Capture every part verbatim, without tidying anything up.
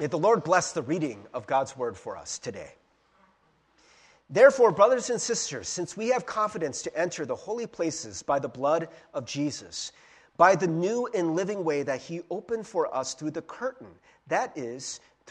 May the Lord bless the reading of God's word for us today. Therefore, brothers and sisters, since we have confidence to enter the holy places by the blood of Jesus, by the new and living way that he opened for us through the curtain, that is,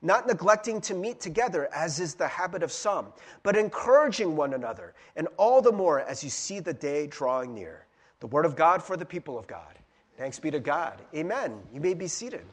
not neglecting to meet together, as is the habit of some, but encouraging one another, and all the more as you see the day drawing near. The word of God for the people of God. Thanks be to God. Amen. You may be seated.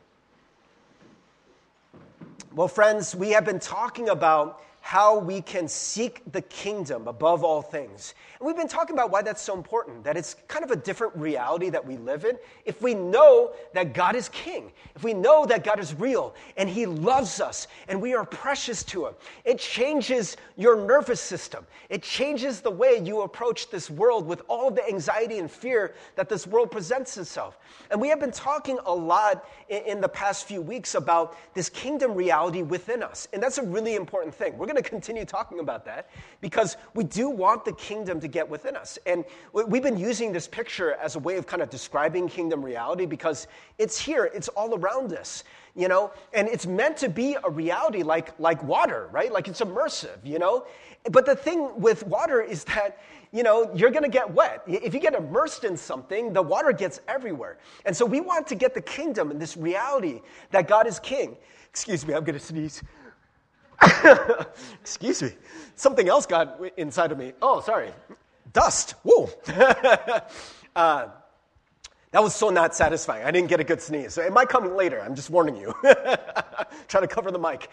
Well, friends, we have been talking about how we can seek the kingdom above all things. And we've been talking about why that's so important, that it's kind of a different reality that we live in. If we know that God is king, if we know that God is real, and he loves us, and we are precious to him, it changes your nervous system. It changes the way you approach this world with all of the anxiety and fear that this world presents itself. And we have been talking a lot in the past few weeks about this kingdom reality within us. And that's a really important thing. We're going to continue talking about that because we do want the kingdom to get within us. And we've been using this picture as a way of kind of describing kingdom reality because it's here, it's all around us, you know, and it's meant to be a reality like, like water, right? Like it's immersive, you know, but the thing with water is that, you know, you're going to get wet. If you get immersed in something, the water gets everywhere. And so we want to get the kingdom and this reality that God is king. Excuse me, I'm going to sneeze. Excuse me. Something else got inside of me. Oh, sorry. Dust. Whoa. uh, that was so not satisfying. I didn't get a good sneeze. So it might come later. I'm just warning you. Trying to cover the mic.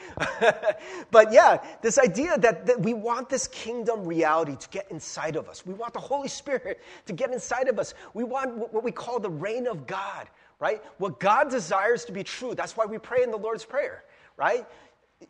But yeah, this idea that, that we want this kingdom reality to get inside of us. We want the Holy Spirit to get inside of us. We want what we call the reign of God, right? What God desires to be true. That's why we pray in the Lord's Prayer, right?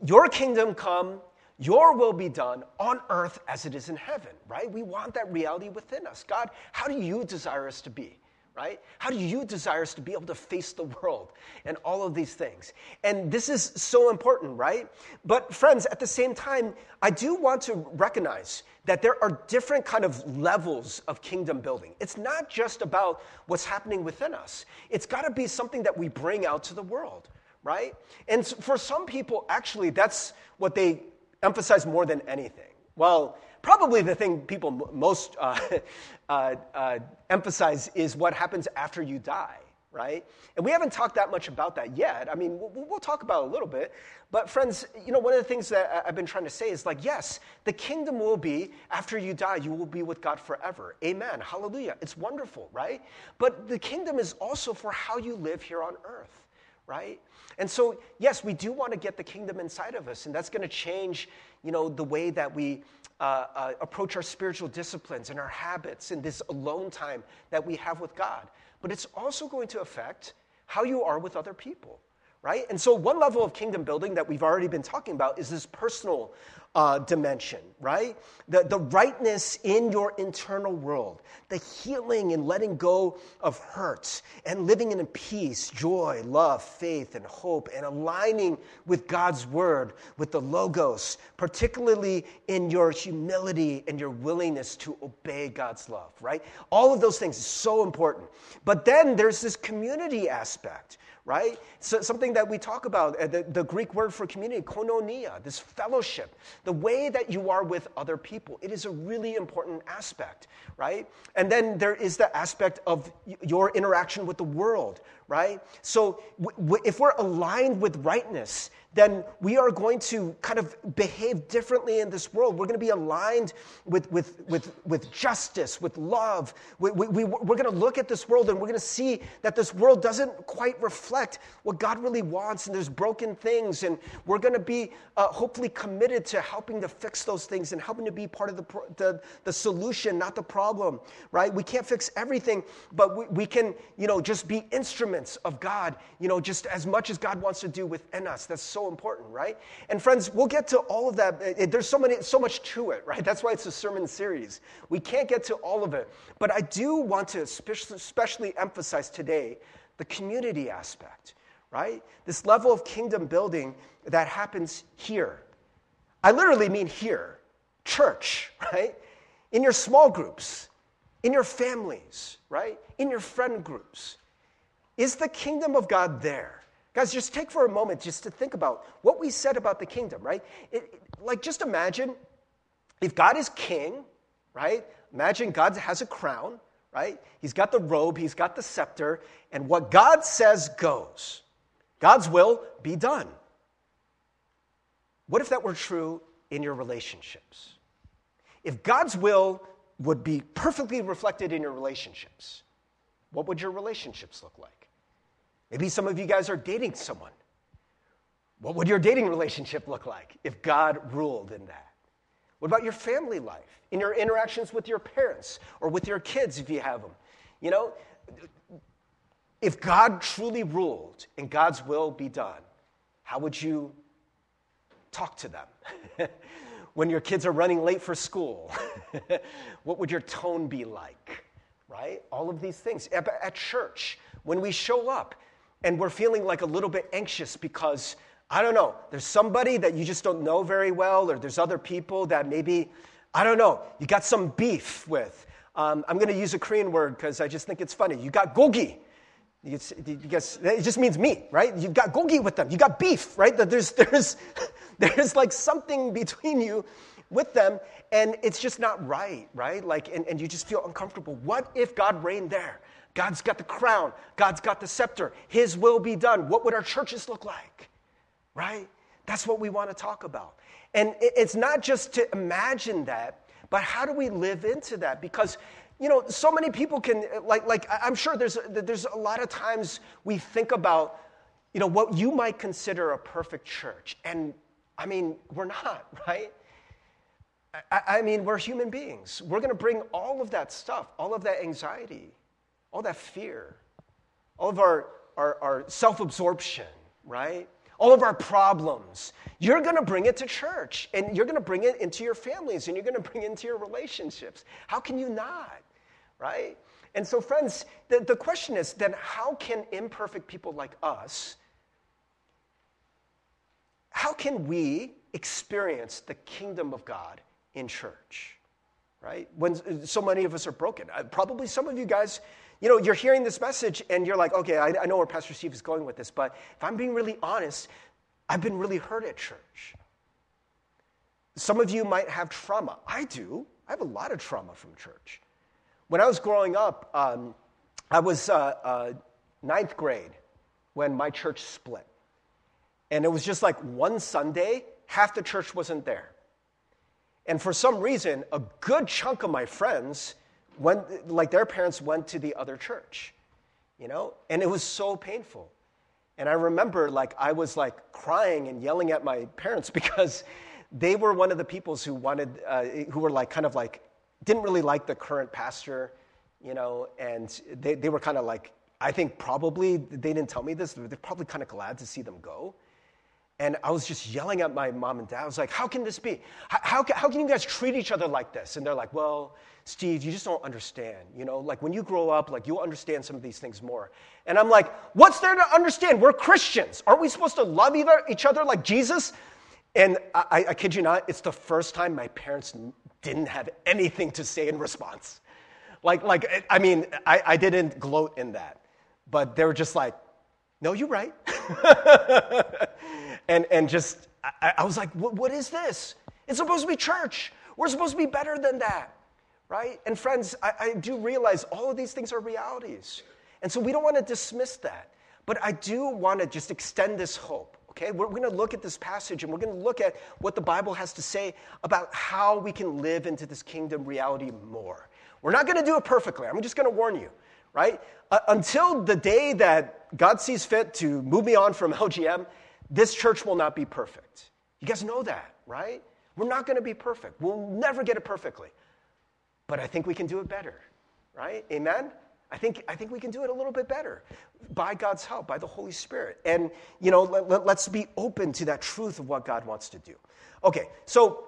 Your kingdom come, your will be done on earth as it is in heaven, right? We want that reality within us. God, how do you desire us to be, right? How do you desire us to be able to face the world and all of these things? And this is so important, right? But friends, at the same time, I do want to recognize that there are different kind of levels of kingdom building. It's not just about what's happening within us. It's got to be something that we bring out to the world, right? And for some people, actually, that's what they emphasize more than anything. Well, probably the thing people most uh, uh, uh, emphasize is what happens after you die, right? And we haven't talked that much about that yet. I mean, we'll, we'll talk about it a little bit. But friends, you know, one of the things that I've been trying to say is like, yes, the kingdom will be, after you die, you will be with God forever. Amen. Hallelujah. It's wonderful, right? But the kingdom is also for how you live here on earth, right? And so, yes, we do want to get the kingdom inside of us, and that's going to change, you know, the way that we uh, uh, approach our spiritual disciplines and our habits and this alone time that we have with God. But it's also going to affect how you are with other people, right? And so one level of kingdom building that we've already been talking about is this personal uh, dimension, right? The, the rightness in your internal world, the healing and letting go of hurts, and living in peace, joy, love, faith, and hope, and aligning with God's word, with the Logos, particularly in your humility and your willingness to obey God's love, right? All of those things is so important. But then there's this community aspect, right? So something that we talk about, the, the Greek word for community, koinonia, this fellowship, the way that you are with other people. It is a really important aspect, right? And then there is the aspect of your interaction with the world, right? So w- w- if we're aligned with rightness, then we are going to kind of behave differently in this world. We're going to be aligned with with with, with justice, with love. We, we, we, we're going to look at this world and we're going to see that this world doesn't quite reflect what God really wants, and there's broken things, and we're going to be uh, hopefully committed to helping to fix those things and helping to be part of the, pro- the, the solution, not the problem, right? We can't fix everything, but we, we can, you know, just be instruments elements of God, you know, just as much as God wants to do within us. That's so important, right? And friends, we'll get to all of that. There's so many, so much to it, right? That's why it's a sermon series. We can't get to all of it. But I do want to especially emphasize today the community aspect, right? This level of kingdom building that happens here. I literally mean here, church, right? In your small groups, in your families, right? In your friend groups. Is the kingdom of God there? Guys, just take for a moment just to think about what we said about the kingdom, right? It, it, like, just imagine if God is king, right? Imagine God has a crown, right? He's got the robe, he's got the scepter, and what God says goes. God's will be done. What if that were true in your relationships? If God's will would be perfectly reflected in your relationships, what would your relationships look like? Maybe some of you guys are dating someone. What would your dating relationship look like if God ruled in that? What about your family life, in your interactions with your parents or with your kids if you have them? You know, if God truly ruled and God's will be done, how would you talk to them? When your kids are running late for school, what would your tone be like, right? All of these things. At, at church, when we show up and we're feeling like a little bit anxious because, I don't know, there's somebody that you just don't know very well, or there's other people that maybe, I don't know, you got some beef with. Um, I'm going to use a Korean word because I just think it's funny. You got gogi. It's, it just means meat, right? You've got gogi with them. You got beef, right? There's, there's, there's like something between you with them, and it's just not right, right? Like, and, and you just feel uncomfortable. What if God reigned there? God's got the crown. God's got the scepter. His will be done. What would our churches look like, right? That's what we want to talk about. And it's not just to imagine that, but how do we live into that? Because you know, so many people can, like, like I'm sure there's there's a lot of times we think about, you know, what you might consider a perfect church. And, I mean, we're not, right? I, I mean, we're human beings. We're going to bring all of that stuff, all of that anxiety, all that fear, all of our, our, our self-absorption, right? All of our problems. You're going to bring it to church, and you're going to bring it into your families, and you're going to bring it into your relationships. How can you not? Right? And so, friends, the, the question is, then how can imperfect people like us, how can we experience the kingdom of God in church? Right? When so many of us are broken. Probably some of you guys, you know, you're hearing this message, and you're like, okay, I, I know where Pastor Steve is going with this, but if I'm being really honest, I've been really hurt at church. Some of you might have trauma. I do. I have a lot of trauma from church. When I was growing up, um, I was uh, uh, ninth grade when my church split. And it was just like one Sunday, half the church wasn't there. And for some reason, a good chunk of my friends, when, like their parents went to the other church, you know? And it was so painful. And I remember like I was like crying and yelling at my parents because they were one of the peoples who wanted, uh, who were like kind of like, didn't really like the current pastor, you know, and they, they were kind of like, I think probably, they didn't tell me this, they're probably kind of glad to see them go. And I was just yelling at my mom and dad. I was like, how can this be? How, how, how can you guys treat each other like this? And they're like, well, Steve, you just don't understand. You know, like when you grow up, like you'll understand some of these things more. And I'm like, what's there to understand? We're Christians. Aren't we supposed to love either, each other like Jesus? And I, I, I kid you not, it's the first time my parents didn't have anything to say in response. Like, like I mean, I, I didn't gloat in that. But they were just like, no, you're right. And and just, I, I was like, what, what is this? It's supposed to be church. We're supposed to be better than that, right? And friends, I, I do realize all of these things are realities. And so we don't want to dismiss that. But I do want to just extend this hope, okay? We're, we're going to look at this passage, and we're going to look at what the Bible has to say about how we can live into this kingdom reality more. We're not going to do it perfectly. I'm just going to warn you, right? Uh, until the day that God sees fit to move me on from L G M, this church will not be perfect. You guys know that, right? We're not going to be perfect. We'll never get it perfectly. But I think we can do it better, right? Amen? I think I think we can do it a little bit better by God's help, by the Holy Spirit. And, you know, let, let, let's be open to that truth of what God wants to do. Okay, so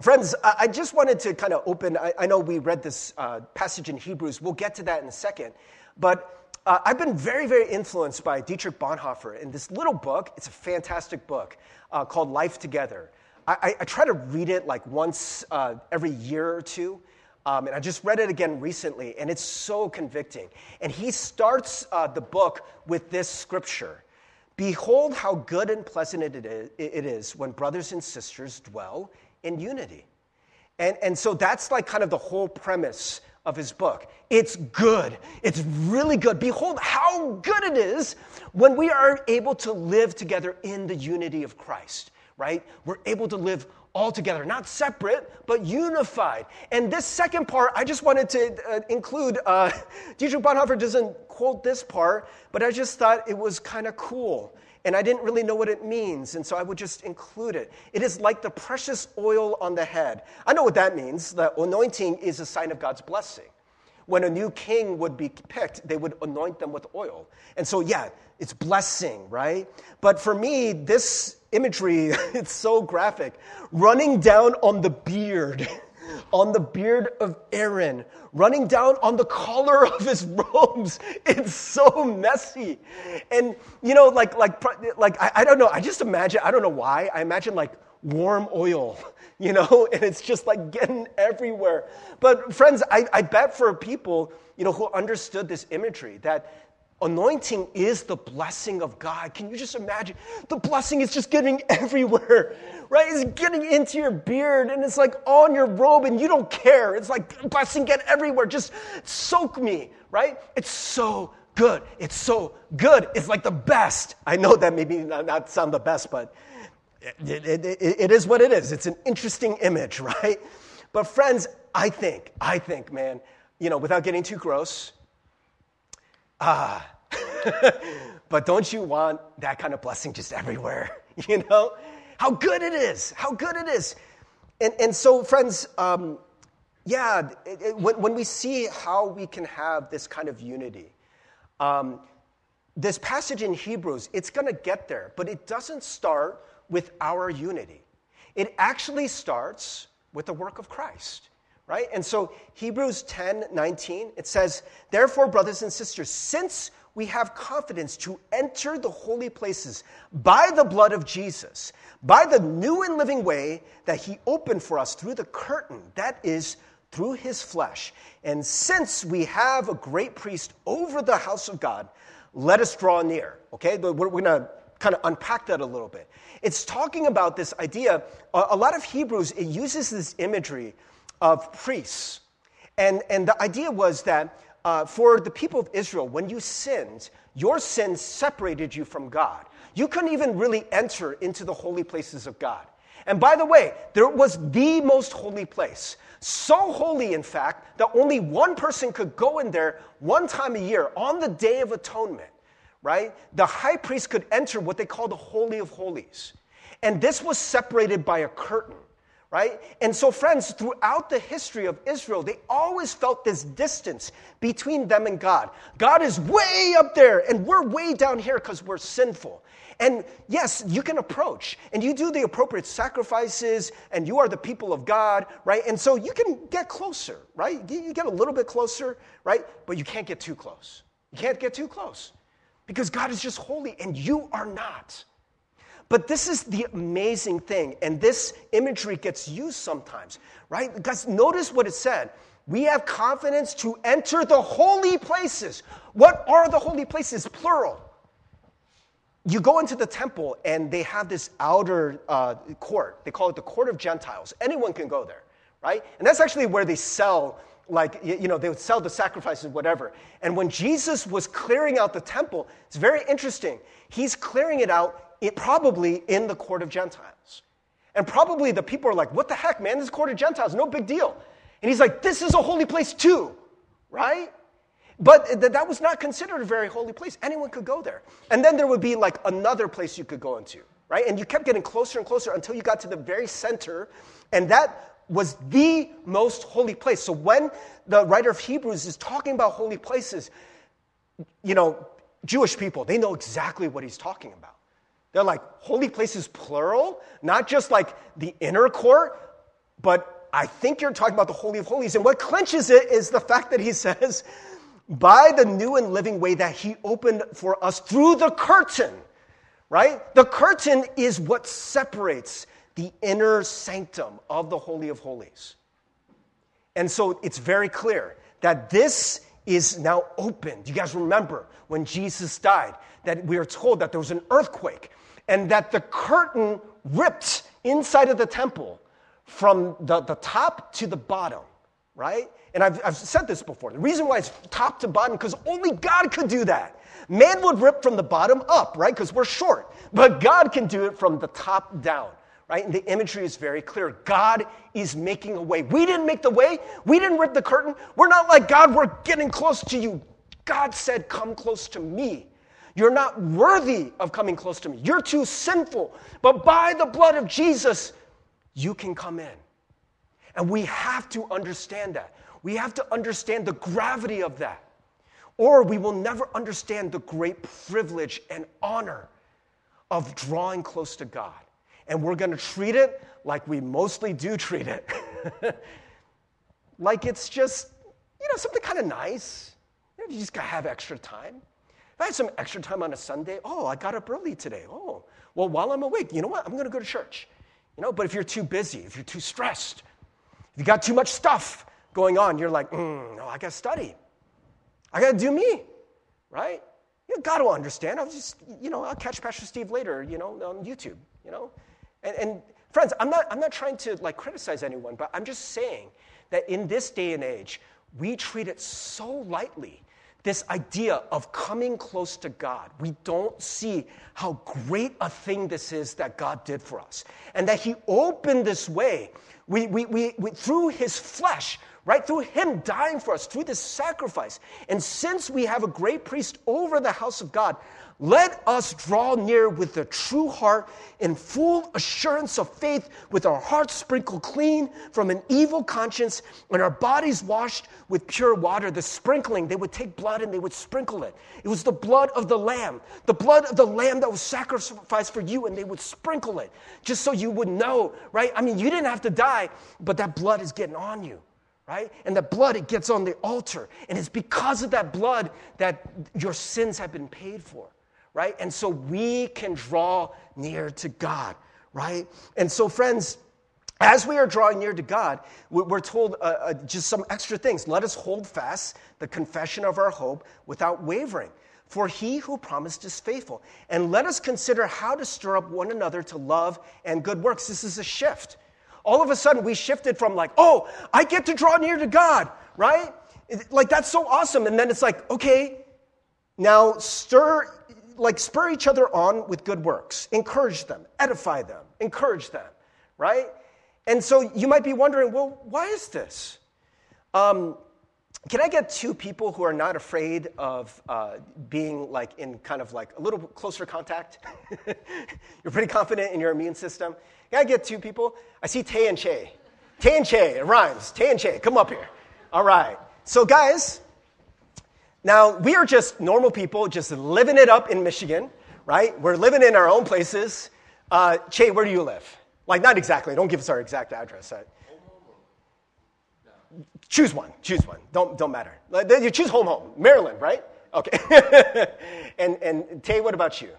friends, I, I just wanted to kind of open, I, I know we read this uh, passage in Hebrews. We'll get to that in a second. But uh, I've been very, very influenced by Dietrich Bonhoeffer. In this little book, it's a fantastic book uh, called Life Together. I, I, I try to read it like once uh, every year or two. Um, and I just read it again recently, and it's so convicting. And he starts uh, the book with this scripture. Behold how good and pleasant it is when brothers and sisters dwell in unity. And, and so that's like kind of the whole premise of his book. It's good. It's really good. Behold how good it is when we are able to live together in the unity of Christ, right? We're able to live all together, not separate, but unified. And this second part, I just wanted to uh, include, uh, Dietrich Bonhoeffer doesn't quote this part, but I just thought it was kind of cool. And I didn't really know what it means, and so I would just include it. It is like the precious oil on the head. I know what that means. The anointing is a sign of God's blessing. When a new king would be picked, they would anoint them with oil. And so, yeah, it's blessing, right? But for me, this imagery, it's so graphic. Running down on the beard, on the beard of Aaron, running down on the collar of his robes. It's so messy. And, you know, like, like, like I, I don't know. I just imagine, I don't know why. I imagine, like, warm oil, you know, and it's just like getting everywhere. But friends, I, I bet for people, you know, who understood this imagery, that anointing is the blessing of God. Can you just imagine? The blessing is just getting everywhere, right? It's getting into your beard, and it's like on your robe, and you don't care. It's like, blessing, get everywhere. Just soak me, right? It's so good. It's so good. It's like the best. I know that maybe not, not sound the best, but It, it, it, it is what it is. It's an interesting image, right? But friends, I think, I think, man, you know, without getting too gross, ah, but don't you want that kind of blessing just everywhere, you know? How good it is, how good it is. And and so, friends, um, yeah, it, it, when, when we see how we can have this kind of unity, um, this passage in Hebrews, it's going to get there, but it doesn't start with our unity. It actually starts with the work of Christ, right? And so Hebrews ten nineteen, it says, therefore, brothers and sisters, since we have confidence to enter the holy places by the blood of Jesus, by the new and living way that he opened for us through the curtain, that is, through his flesh. And since we have a great priest over the house of God, let us draw near. Okay, but we're, we're going to kind of unpack that a little bit. It's talking about this idea. A lot of Hebrews, it uses this imagery of priests. And, and the idea was that uh, for the people of Israel, when you sinned, your sin separated you from God. You couldn't even really enter into the holy places of God. And by the way, there was the most holy place. So holy, in fact, that only one person could go in there one time a year on the Day of Atonement. Right? The high priest could enter what they call the Holy of Holies. And this was separated by a curtain, right? And so, friends, throughout the history of Israel, they always felt this distance between them and God. God is way up there, and we're way down here because we're sinful. And yes, you can approach, and you do the appropriate sacrifices, and you are the people of God, right? And so you can get closer, right? You get a little bit closer, right? But you can't get too close. You can't get too close. Because God is just holy, and you are not. But this is the amazing thing, and this imagery gets used sometimes, right? Because notice what it said. We have confidence to enter the holy places. What are the holy places? Plural. You go into the temple, and they have this outer uh, court. They call it the court of Gentiles. Anyone can go there, right? And that's actually where they sell Like, you know, they would sell the sacrifices, whatever. And when Jesus was clearing out the temple, it's very interesting. He's clearing it out it probably in the court of Gentiles. And probably the people are like, what the heck, man? This is court of Gentiles, no big deal. And he's like, this is a holy place too, right? But that was not considered a very holy place. Anyone could go there. And then there would be like another place you could go into, right? And you kept getting closer and closer until you got to the very center. And that was the most holy place. So when the writer of Hebrews is talking about holy places, you know, Jewish people, they know exactly what he's talking about. They're like, holy places plural, not just like the inner court, but I think you're talking about the Holy of Holies. And what clenches it is the fact that he says, by the new and living way that he opened for us through the curtain, right? The curtain is what separates the inner sanctum of the Holy of Holies. And so it's very clear that this is now open. Do you guys remember when Jesus died that we are told that there was an earthquake and that the curtain ripped inside of the temple from the, the top to the bottom, right? And I've, I've said this before. The reason why it's top to bottom, because only God could do that. Man would rip from the bottom up, right? Because we're short. But God can do it from the top down. Right? And the imagery is very clear. God is making a way. We didn't make the way. We didn't rip the curtain. We're not like, God, we're getting close to you. God said, come close to me. You're not worthy of coming close to me. You're too sinful. But by the blood of Jesus, you can come in. And we have to understand that. We have to understand the gravity of that. Or we will never understand the great privilege and honor of drawing close to God. And we're going to treat it like we mostly do treat it. Like it's just, you know, something kind of nice. You know, you just got to have extra time. If I had some extra time on a Sunday, oh, I got up early today. Oh, well, while I'm awake, you know what? I'm going to go to church. You know, but if you're too busy, if you're too stressed, if you got too much stuff going on, you're like, mm, no, I got to study. I got to do me, right? You got to understand. I'll just, you know, I'll catch Pastor Steve later, you know, on YouTube, you know. And, and friends, I'm not, I'm not trying to, like, criticize anyone, but I'm just saying that in this day and age, we treat it so lightly, this idea of coming close to God. We don't see how great a thing this is that God did for us, and that he opened this way we, we, we, we, through his flesh, right, through him dying for us, through this sacrifice. And since we have a great priest over the house of God, let us draw near with a true heart in full assurance of faith, with our hearts sprinkled clean from an evil conscience and our bodies washed with pure water. The sprinkling, they would take blood and they would sprinkle it. It was the blood of the lamb, the blood of the lamb that was sacrificed for you, and they would sprinkle it just so you would know, right? I mean, you didn't have to die, but that blood is getting on you. Right? And the blood, it gets on the altar. And it's because of that blood that your sins have been paid for. Right? And so we can draw near to God. Right? And so, friends, as we are drawing near to God, we're told uh, uh, just some extra things. Let us hold fast the confession of our hope without wavering. For he who promised is faithful. And let us consider how to stir up one another to love and good works. This is a shift. All of a sudden, we shifted from like, oh, I get to draw near to God, right? Like, that's so awesome. And then it's like, okay, now stir, like spur each other on with good works. Encourage them, edify them, encourage them, right? And so you might be wondering, well, why is this? Um, can I get two people who are not afraid of uh, being like in kind of like a little closer contact? You're pretty confident in your immune system. Can I get two people? I see Tay and Che. Tay and Che, it rhymes. Tay and Che, come up here. All right. So guys, now we are just normal people, just living it up in Michigan, right? We're living in our own places. Uh, Che, where do you live? Like, not exactly. Don't give us our exact address. Right? No. Choose one. Choose one. Don't don't matter. You choose home home. Maryland, right? Okay. and and Tay, what about you?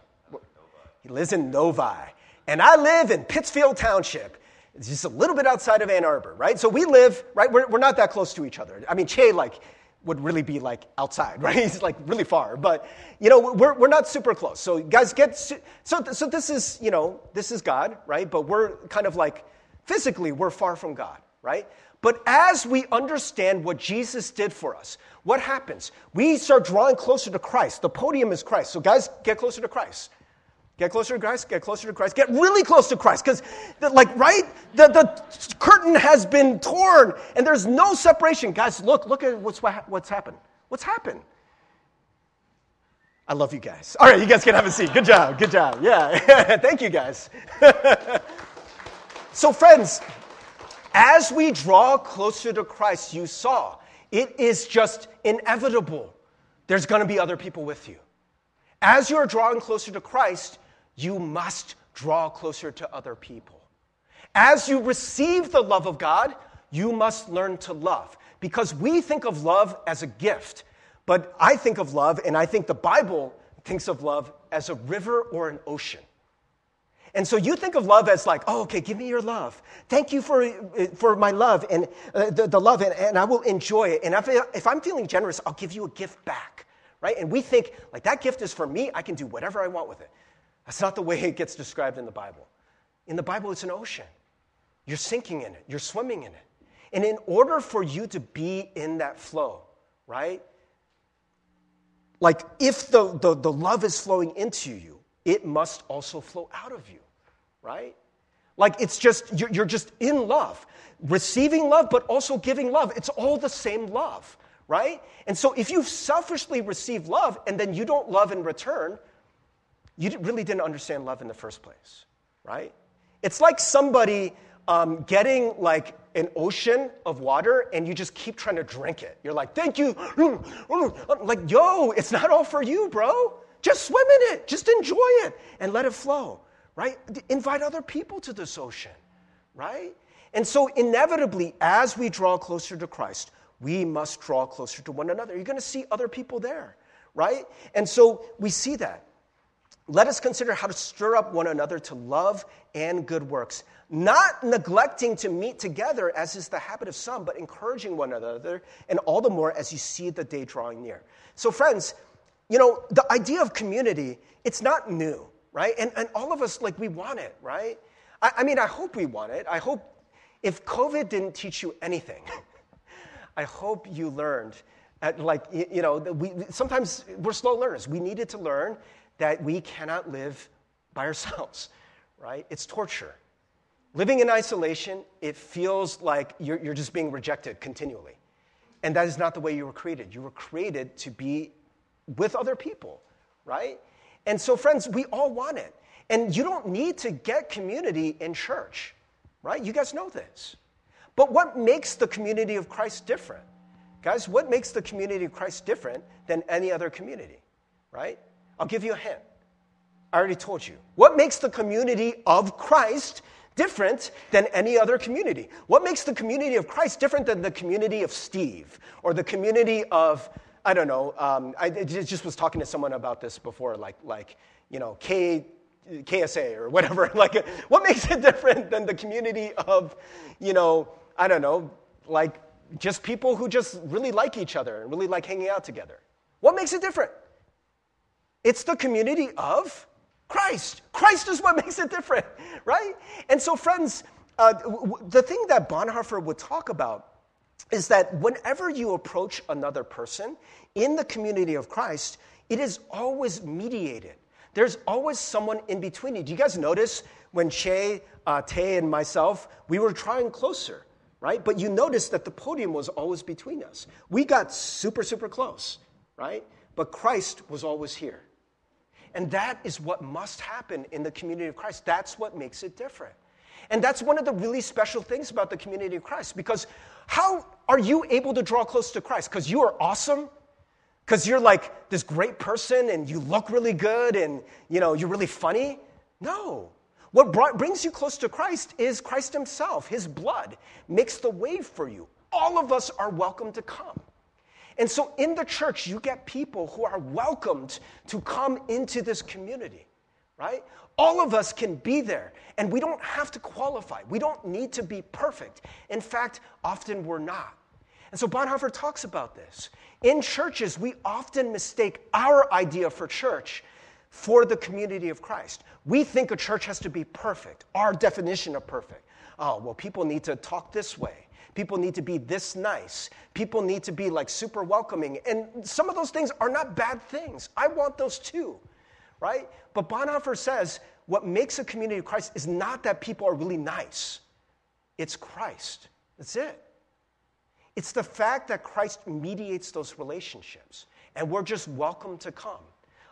He lives in Novi. And I live in Pittsfield Township. It's just a little bit outside of Ann Arbor, right? So we live, right? We're, we're not that close to each other. I mean, Che, like, would really be, like, outside, right? He's, like, really far. But, you know, we're we're not super close. So guys get, su- so so this is, you know, this is God, right? But we're kind of, like, physically, we're far from God, right? But as we understand what Jesus did for us, what happens? We start drawing closer to Christ. The podium is Christ. So guys, get closer to Christ. Get closer to Christ, get closer to Christ, get really close to Christ. Because, like, right, the, the curtain has been torn, and there's no separation. Guys, look, look at what's what's happened. What's happened? I love you guys. All right, you guys can have a seat. Good job, good job. Yeah, thank you, guys. So, friends, As we draw closer to Christ, you saw, it is just inevitable. There's going to be other people with you. As you're drawing closer to Christ, you must draw closer to other people. As you receive the love of God, you must learn to love. Because we think of love as a gift. But I think of love, and I think the Bible thinks of love as a river or an ocean. And so you think of love as like, oh, okay, give me your love. Thank you for, for my love and uh, the, the love, and, and I will enjoy it. And if, if I'm feeling generous, I'll give you a gift back, right? And we think, like, that gift is for me. I can do whatever I want with it. That's not the way it gets described in the Bible. In the Bible, it's an ocean. You're sinking in it. You're swimming in it. And in order for you to be in that flow, right, like, if the, the, the love is flowing into you, it must also flow out of you, right? Like, it's just, you're, you're just in love. Receiving love, but also giving love. It's all the same love, right? And so if you selfishly receive love and then you don't love in return, you really didn't understand love in the first place, right? It's like somebody um, getting, like, an ocean of water, and you just keep trying to drink it. You're like, thank you. Like, yo, it's not all for you, bro. Just swim in it. Just enjoy it and let it flow, right? Invite other people to this ocean, right? And so inevitably, as we draw closer to Christ, we must draw closer to one another. You're going to see other people there, right? And so we see that. Let us consider how to stir up one another to love and good works, not neglecting to meet together, as is the habit of some, but encouraging one another, and all the more as you see the day drawing near. So friends, you know, the idea of community, it's not new, right? And and all of us, like, we want it, right? I, I mean, I hope we want it. I hope if COVID didn't teach you anything, I hope you learned, at, like, you, you know, we sometimes we're slow learners. We needed to learn that we cannot live by ourselves, right? It's torture. Living in isolation, it feels like you're, you're just being rejected continually. And that is not the way you were created. You were created to be with other people, right? And so, friends, we all want it. And you don't need to get community in church, right? You guys know this. But what makes the community of Christ different? Guys, what makes the community of Christ different than any other community, right? I'll give you a hint. I already told you. What makes the community of Christ different than any other community? What makes the community of Christ different than the community of Steve or the community of, I don't know, um, I just was talking to someone about this before, like, like you know, K, KSA or whatever. Like, what makes it different than the community of, you know, I don't know, like just people who just really like each other and really like hanging out together? What makes it different? It's the community of Christ. Christ is what makes it different, right? And so, friends, uh, w- the thing that Bonhoeffer would talk about is that whenever you approach another person in the community of Christ, it is always mediated. There's always someone in between you. Do you guys notice when Che, uh, Tay, and myself, we were trying closer, right? But you noticed that the podium was always between us. We got super, super close, right? But Christ was always here. And that is what must happen in the community of Christ. That's what makes it different. And that's one of the really special things about the community of Christ, because how are you able to draw close to Christ? Because you are awesome? Because you're like this great person and you look really good and, you know, you're really funny? No. What brought, brings you close to Christ is Christ himself. His blood makes the way for you. All of us are welcome to come. And so in the church, you get people who are welcomed to come into this community, right? All of us can be there, and we don't have to qualify. We don't need to be perfect. In fact, often we're not. And so Bonhoeffer talks about this. In churches, we often mistake our idea for church for the community of Christ. We think a church has to be perfect, our definition of perfect. Oh, well, people need to talk this way. People need to be this nice. People need to be, like, super welcoming. And some of those things are not bad things. I want those too, right? But Bonhoeffer says what makes a community of Christ is not that people are really nice. It's Christ. That's it. It's the fact that Christ mediates those relationships, and we're just welcome to come.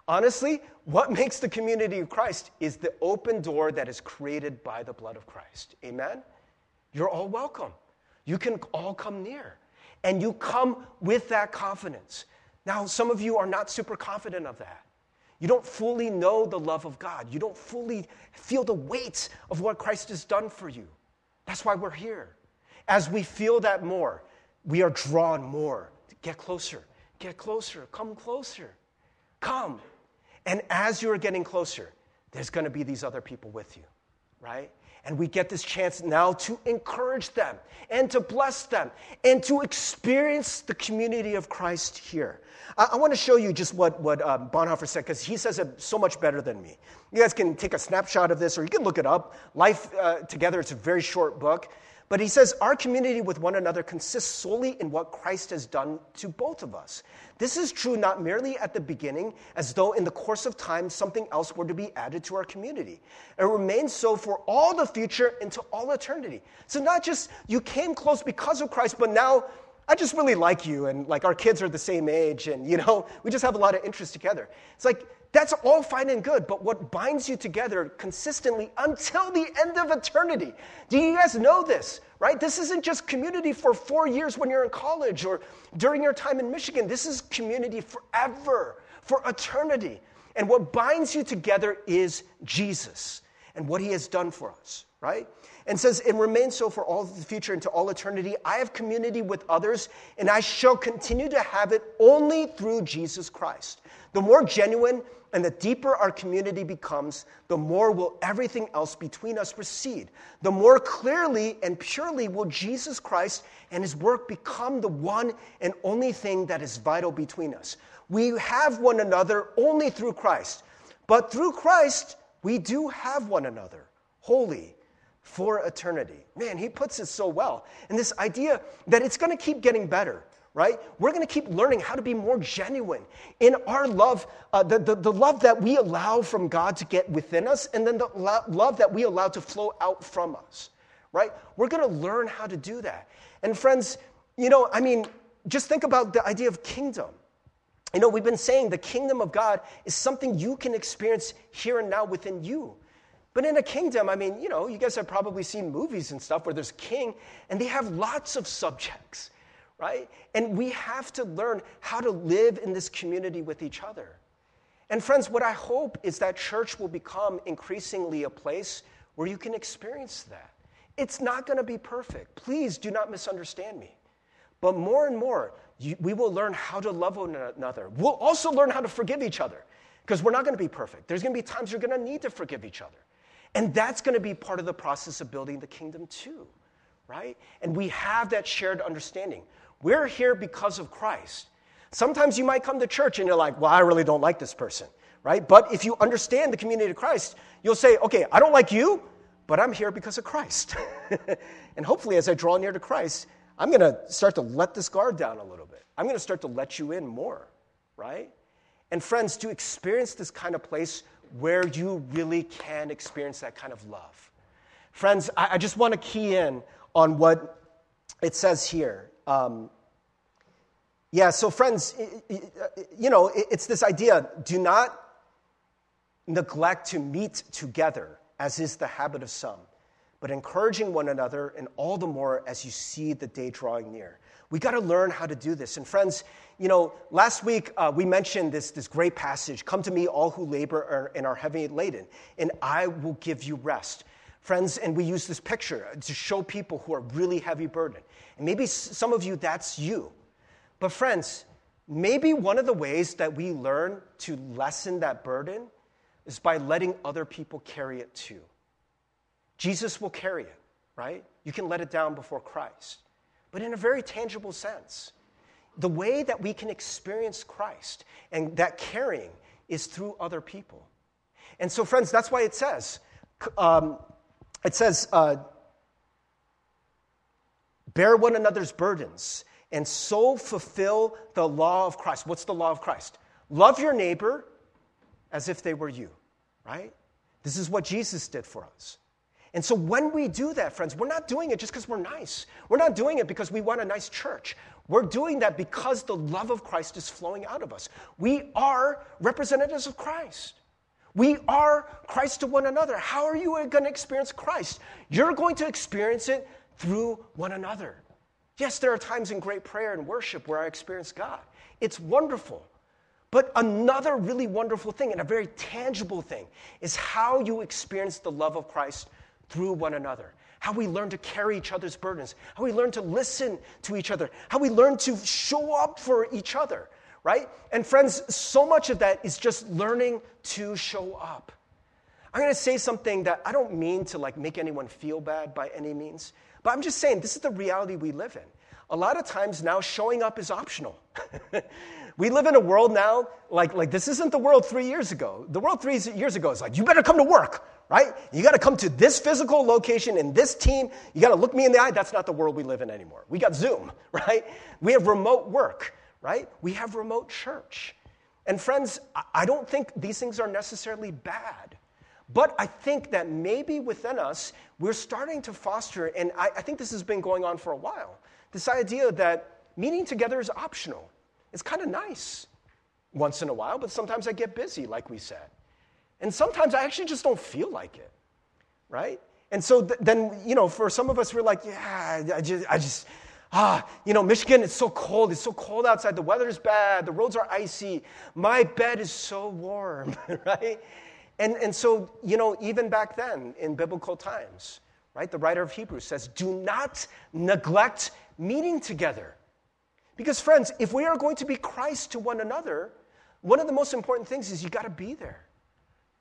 Honestly, what makes the community of Christ is the open door that is created by the blood of Christ. Amen? You're all welcome. You can all come near. And you come with that confidence. Now, some of you are not super confident of that. You don't fully know the love of God. You don't fully feel the weight of what Christ has done for you. That's why we're here. As we feel that more, we are drawn more. Get closer, get closer, come closer, come. And as you're getting closer, there's going to be these other people with you, right? And we get this chance now to encourage them and to bless them and to experience the community of Christ here. I, I want to show you just what, what um, Bonhoeffer said, because he says it so much better than me. You guys can take a snapshot of this, or you can look it up. Life uh, Together, it's a very short book. But he says, our community with one another consists solely in what Christ has done to both of us. This is true not merely at the beginning, as though in the course of time something else were to be added to our community. It remains so for all the future into all eternity. So not just you came close because of Christ, but now I just really like you, and like our kids are the same age, and you know, we just have a lot of interest together. It's like, that's all fine and good, but what binds you together consistently until the end of eternity? Do you guys know this, right? This isn't just community for four years when you're in college or during your time in Michigan. This is community forever, for eternity. And what binds you together is Jesus and what he has done for us, right? And says, it remains so for all the future into all eternity. I have community with others, and I shall continue to have it only through Jesus Christ. The more genuine and the deeper our community becomes, the more will everything else between us recede. The more clearly and purely will Jesus Christ and his work become the one and only thing that is vital between us. We have one another only through Christ, but through Christ, we do have one another, holy, for eternity. Man, he puts it so well. And this idea that it's going to keep getting better, right? We're going to keep learning how to be more genuine in our love, uh, the, the, the love that we allow from God to get within us, and then the lo- love that we allow to flow out from us, right? We're going to learn how to do that. And friends, you know, I mean, just think about the idea of kingdom. You know, we've been saying the kingdom of God is something you can experience here and now within you. But in a kingdom, I mean, you know, you guys have probably seen movies and stuff where there's king, and they have lots of subjects, right? And we have to learn how to live in this community with each other. And friends, what I hope is that church will become increasingly a place where you can experience that. It's not going to be perfect. Please do not misunderstand me. But more and more, you, we will learn how to love one another. We'll also learn how to forgive each other, because we're not going to be perfect. There's going to be times you're going to need to forgive each other. And that's going to be part of the process of building the kingdom too, right? And we have that shared understanding. We're here because of Christ. Sometimes you might come to church and you're like, well, I really don't like this person, right? But if you understand the community of Christ, you'll say, okay, I don't like you, but I'm here because of Christ. And hopefully as I draw near to Christ, I'm going to start to let this guard down a little bit. I'm going to start to let you in more, right? And friends, to experience this kind of place where you really can experience that kind of love. Friends, I, I just want to key in on what it says here. Um, yeah, so friends, it, it, you know, it, it's this idea, do not neglect to meet together, as is the habit of some, but encouraging one another, and all the more as you see the day drawing near. We got to learn how to do this. And friends, you know, last week uh, we mentioned this, this great passage, come to me all who labor and are heavy laden, and I will give you rest. Friends, and we use this picture to show people who are really heavy burdened. And maybe some of you, that's you. But friends, maybe one of the ways that we learn to lessen that burden is by letting other people carry it too. Jesus will carry it, right? You can let it down before Christ. But in a very tangible sense, the way that we can experience Christ and that carrying is through other people. And so, friends, that's why it says, um, it says, uh, bear one another's burdens and so fulfill the law of Christ. What's the law of Christ? Love your neighbor as if they were you, right? This is what Jesus did for us. And so when we do that, friends, we're not doing it just because we're nice. We're not doing it because we want a nice church. We're doing that because the love of Christ is flowing out of us. We are representatives of Christ. We are Christ to one another. How are you going to experience Christ? You're going to experience it through one another. Yes, there are times in great prayer and worship where I experience God. It's wonderful. But another really wonderful thing, and a very tangible thing, is how you experience the love of Christ through one another. How we learn to carry each other's burdens. How we learn to listen to each other. How we learn to show up for each other, right? And friends, so much of that is just learning to show up. I'm going to say something that I don't mean to like make anyone feel bad by any means, but I'm just saying this is the reality we live in. A lot of times now showing up is optional. We live in a world now, like, like this isn't the world three years ago. The world three years ago is like, you better come to work, right? You got to come to this physical location in this team. You got to look me in the eye. That's not the world we live in anymore. We got Zoom, right? We have remote work, right? We have remote church. And friends, I don't think these things are necessarily bad. But I think that maybe within us, we're starting to foster, and I, I think this has been going on for a while, this idea that meeting together is optional. It's kind of nice once in a while, but sometimes I get busy, like we said. And sometimes I actually just don't feel like it, right? And so th- then, you know, for some of us, we're like, yeah, I just, I just, ah, you know, Michigan, it's so cold. It's so cold outside. The weather is bad. The roads are icy. My bed is so warm, right? And and so, you know, even back then in biblical times, right, the writer of Hebrews says, do not neglect meeting together. Because, friends, if we are going to be Christ to one another, one of the most important things is you got to be there,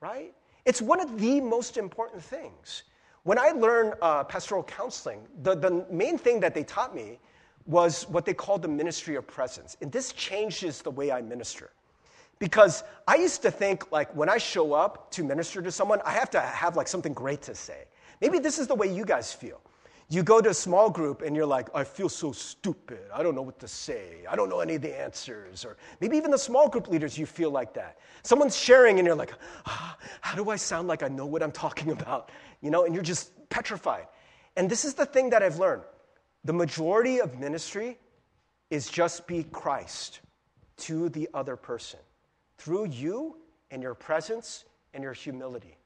right? It's one of the most important things. When I learned uh, pastoral counseling, the, the main thing that they taught me was what they called the ministry of presence. And this changes the way I minister. Because I used to think, like, when I show up to minister to someone, I have to have, like, something great to say. Maybe this is the way you guys feel. You go to a small group, and you're like, I feel so stupid. I don't know what to say. I don't know any of the answers. Or maybe even the small group leaders, you feel like that. Someone's sharing, and you're like, ah, how do I sound like I know what I'm talking about? You know, and you're just petrified. And this is the thing that I've learned. The majority of ministry is just be Christ to the other person, through you and your presence and your humility.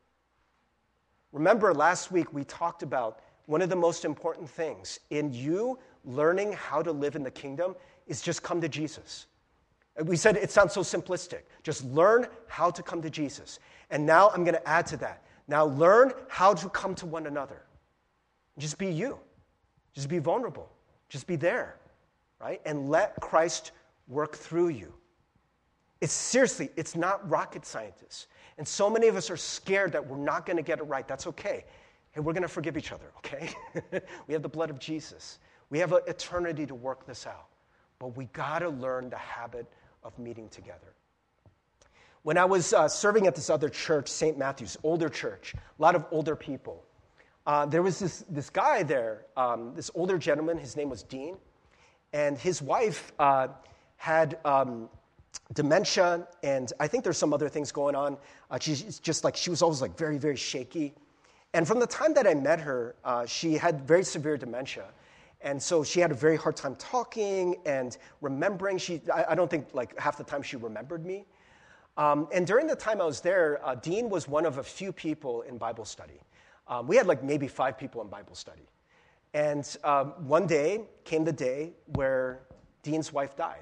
Remember, last week we talked about one of the most important things in you learning how to live in the kingdom is just come to Jesus. We said it sounds so simplistic. Just learn how to come to Jesus. And now I'm going to add to that. Now learn how to come to one another. Just be you. Just be vulnerable. Just be there, right? And let Christ work through you. It's seriously, it's not rocket scientists. And so many of us are scared that we're not going to get it right. That's okay. Hey, we're going to forgive each other, okay? We have the blood of Jesus. We have an eternity to work this out. But we got to learn the habit of meeting together. When I was uh, serving at this other church, Saint Matthew's, older church, a lot of older people, uh, there was this, this guy there, um, this older gentleman, his name was Dean, and his wife uh, had... Um, dementia, and I think there's some other things going on. Uh, she's just like, she was always like very, very shaky. And from the time that I met her, uh, she had very severe dementia. And so she had a very hard time talking and remembering. She, I, I don't think like half the time she remembered me. Um, and during the time I was there, uh, Dean was one of a few people in Bible study. Um, we had like maybe five people in Bible study. And um, one day came the day where Dean's wife died.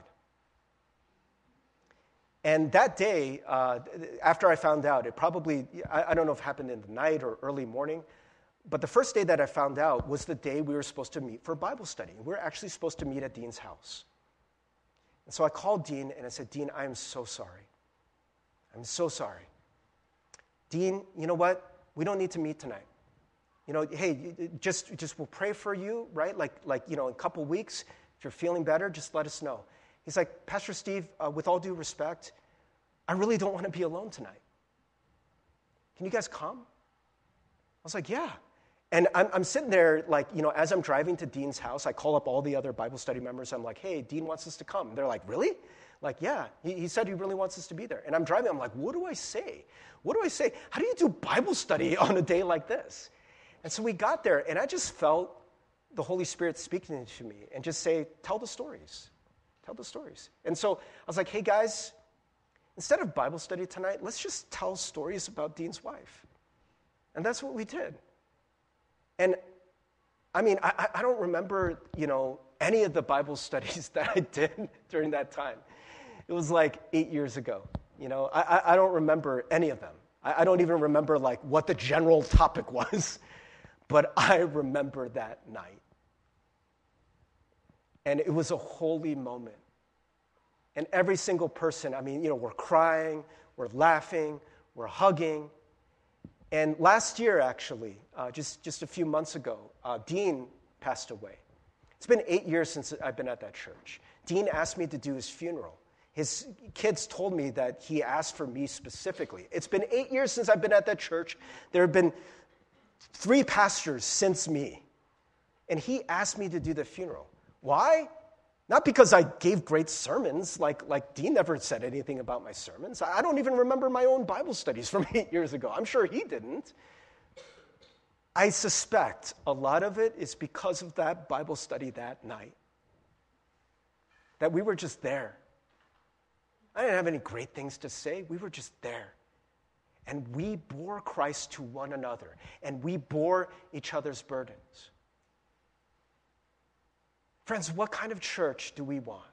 And that day, uh, after I found out, it probably, I, I don't know if it happened in the night or early morning, but the first day that I found out was the day we were supposed to meet for Bible study. We were actually supposed to meet at Dean's house. And so I called Dean and I said, Dean, I am so sorry. I'm so sorry. Dean, you know what? We don't need to meet tonight. You know, hey, just, just we'll pray for you, right? Like, like, you know, in a couple weeks, if you're feeling better, just let us know. He's like, Pastor Steve, uh, with all due respect, I really don't want to be alone tonight. Can you guys come? I was like, yeah. And I'm, I'm sitting there, like, you know, as I'm driving to Dean's house, I call up all the other Bible study members. I'm like, hey, Dean wants us to come. And they're like, really? Like, yeah. He, he said he really wants us to be there. And I'm driving. I'm like, what do I say? What do I say? How do you do Bible study on a day like this? And so we got there, and I just felt the Holy Spirit speaking to me and just say, tell the stories. Tell the stories. And so I was like, hey, guys, instead of Bible study tonight, let's just tell stories about Dean's wife. And that's what we did. And I mean, I, I don't remember, you know, any of the Bible studies that I did during that time. It was like eight years ago. You know, I, I don't remember any of them. I, I don't even remember, like, what the general topic was. But I remember that night. And it was a holy moment. And every single person, I mean, you know, we're crying, we're laughing, we're hugging. And last year, actually, uh, just, just a few months ago, uh, Dean passed away. It's been eight years since I've been at that church. Dean asked me to do his funeral. His kids told me that he asked for me specifically. It's been eight years since I've been at that church. There have been three pastors since me. And he asked me to do the funeral. Why? Not because I gave great sermons, like, like Dean never said anything about my sermons. I don't even remember my own Bible studies from eight years ago. I'm sure he didn't. I suspect a lot of it is because of that Bible study that night, that we were just there. I didn't have any great things to say. We were just there. And we bore Christ to one another, and we bore each other's burdens. Friends, what kind of church do we want?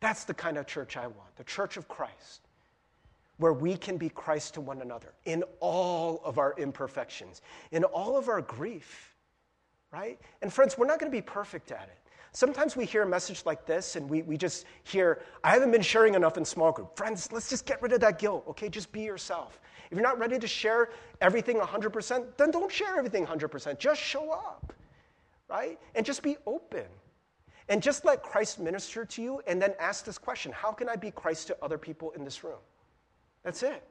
That's the kind of church I want, the church of Christ, where we can be Christ to one another in all of our imperfections, in all of our grief, right? And friends, we're not going to be perfect at it. Sometimes we hear a message like this, and we, we just hear, I haven't been sharing enough in small group. Friends, let's just get rid of that guilt, okay? Just be yourself. If you're not ready to share everything one hundred percent, then don't share everything one hundred percent. Just show up, right? And just be open. And just let Christ minister to you, and then ask this question, how can I be Christ to other people in this room? That's it.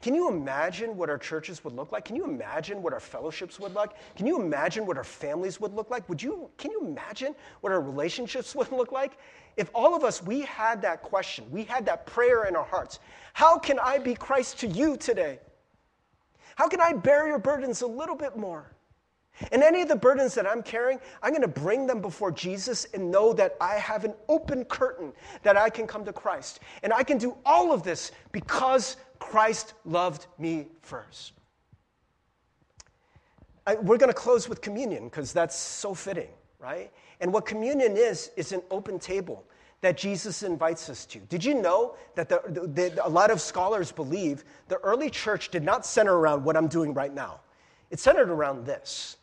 Can you imagine what our churches would look like? Can you imagine what our fellowships would look like? Can you imagine what our families would look like? Would you? Can you imagine what our relationships would look like? If all of us, we had that question, we had that prayer in our hearts, how can I be Christ to you today? How can I bear your burdens a little bit more? And any of the burdens that I'm carrying, I'm going to bring them before Jesus and know that I have an open curtain that I can come to Christ. And I can do all of this because Christ loved me first. I, we're going to close with communion because that's so fitting, right? And what communion is, is an open table that Jesus invites us to. Did you know that the, the, the, a lot of scholars believe the early church did not center around what I'm doing right now? It centered around this.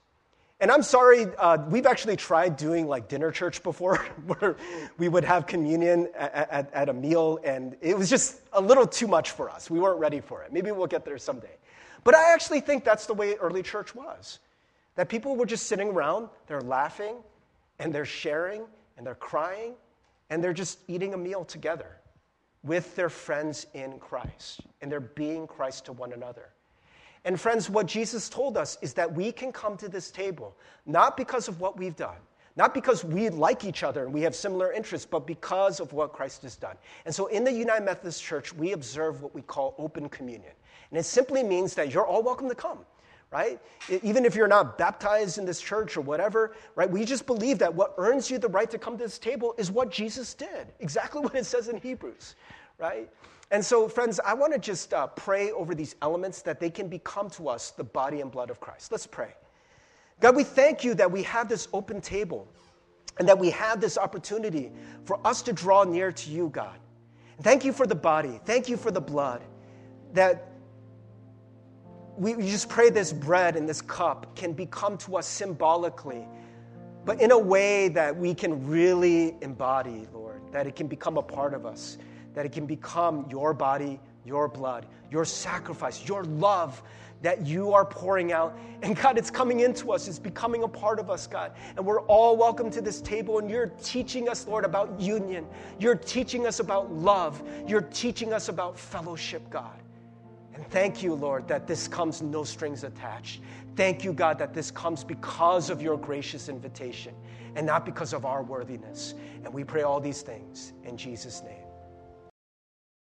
And I'm sorry, uh, we've actually tried doing like dinner church before where we would have communion at, at, at a meal, and it was just a little too much for us. We weren't ready for it. Maybe we'll get there someday. But I actually think that's the way early church was, that people were just sitting around, they're laughing, and they're sharing, and they're crying, and they're just eating a meal together with their friends in Christ, and they're being Christ to one another. And friends, what Jesus told us is that we can come to this table, not because of what we've done, not because we like each other and we have similar interests, but because of what Christ has done. And so in the United Methodist Church, we observe what we call open communion. And it simply means that you're all welcome to come, right? Even if you're not baptized in this church or whatever, right? We just believe that what earns you the right to come to this table is what Jesus did, exactly what it says in Hebrews, right? And so, friends, I want to just uh, pray over these elements that they can become to us the body and blood of Christ. Let's pray. God, we thank you that we have this open table and that we have this opportunity for us to draw near to you, God. And thank you for the body. Thank you for the blood. That we, we just pray this bread and this cup can become to us symbolically, but in a way that we can really embody, Lord, that it can become a part of us. That it can become your body, your blood, your sacrifice, your love that you are pouring out. And God, it's coming into us. It's becoming a part of us, God. And we're all welcome to this table. And you're teaching us, Lord, about union. You're teaching us about love. You're teaching us about fellowship, God. And thank you, Lord, that this comes no strings attached. Thank you, God, that this comes because of your gracious invitation and not because of our worthiness. And we pray all these things in Jesus' name.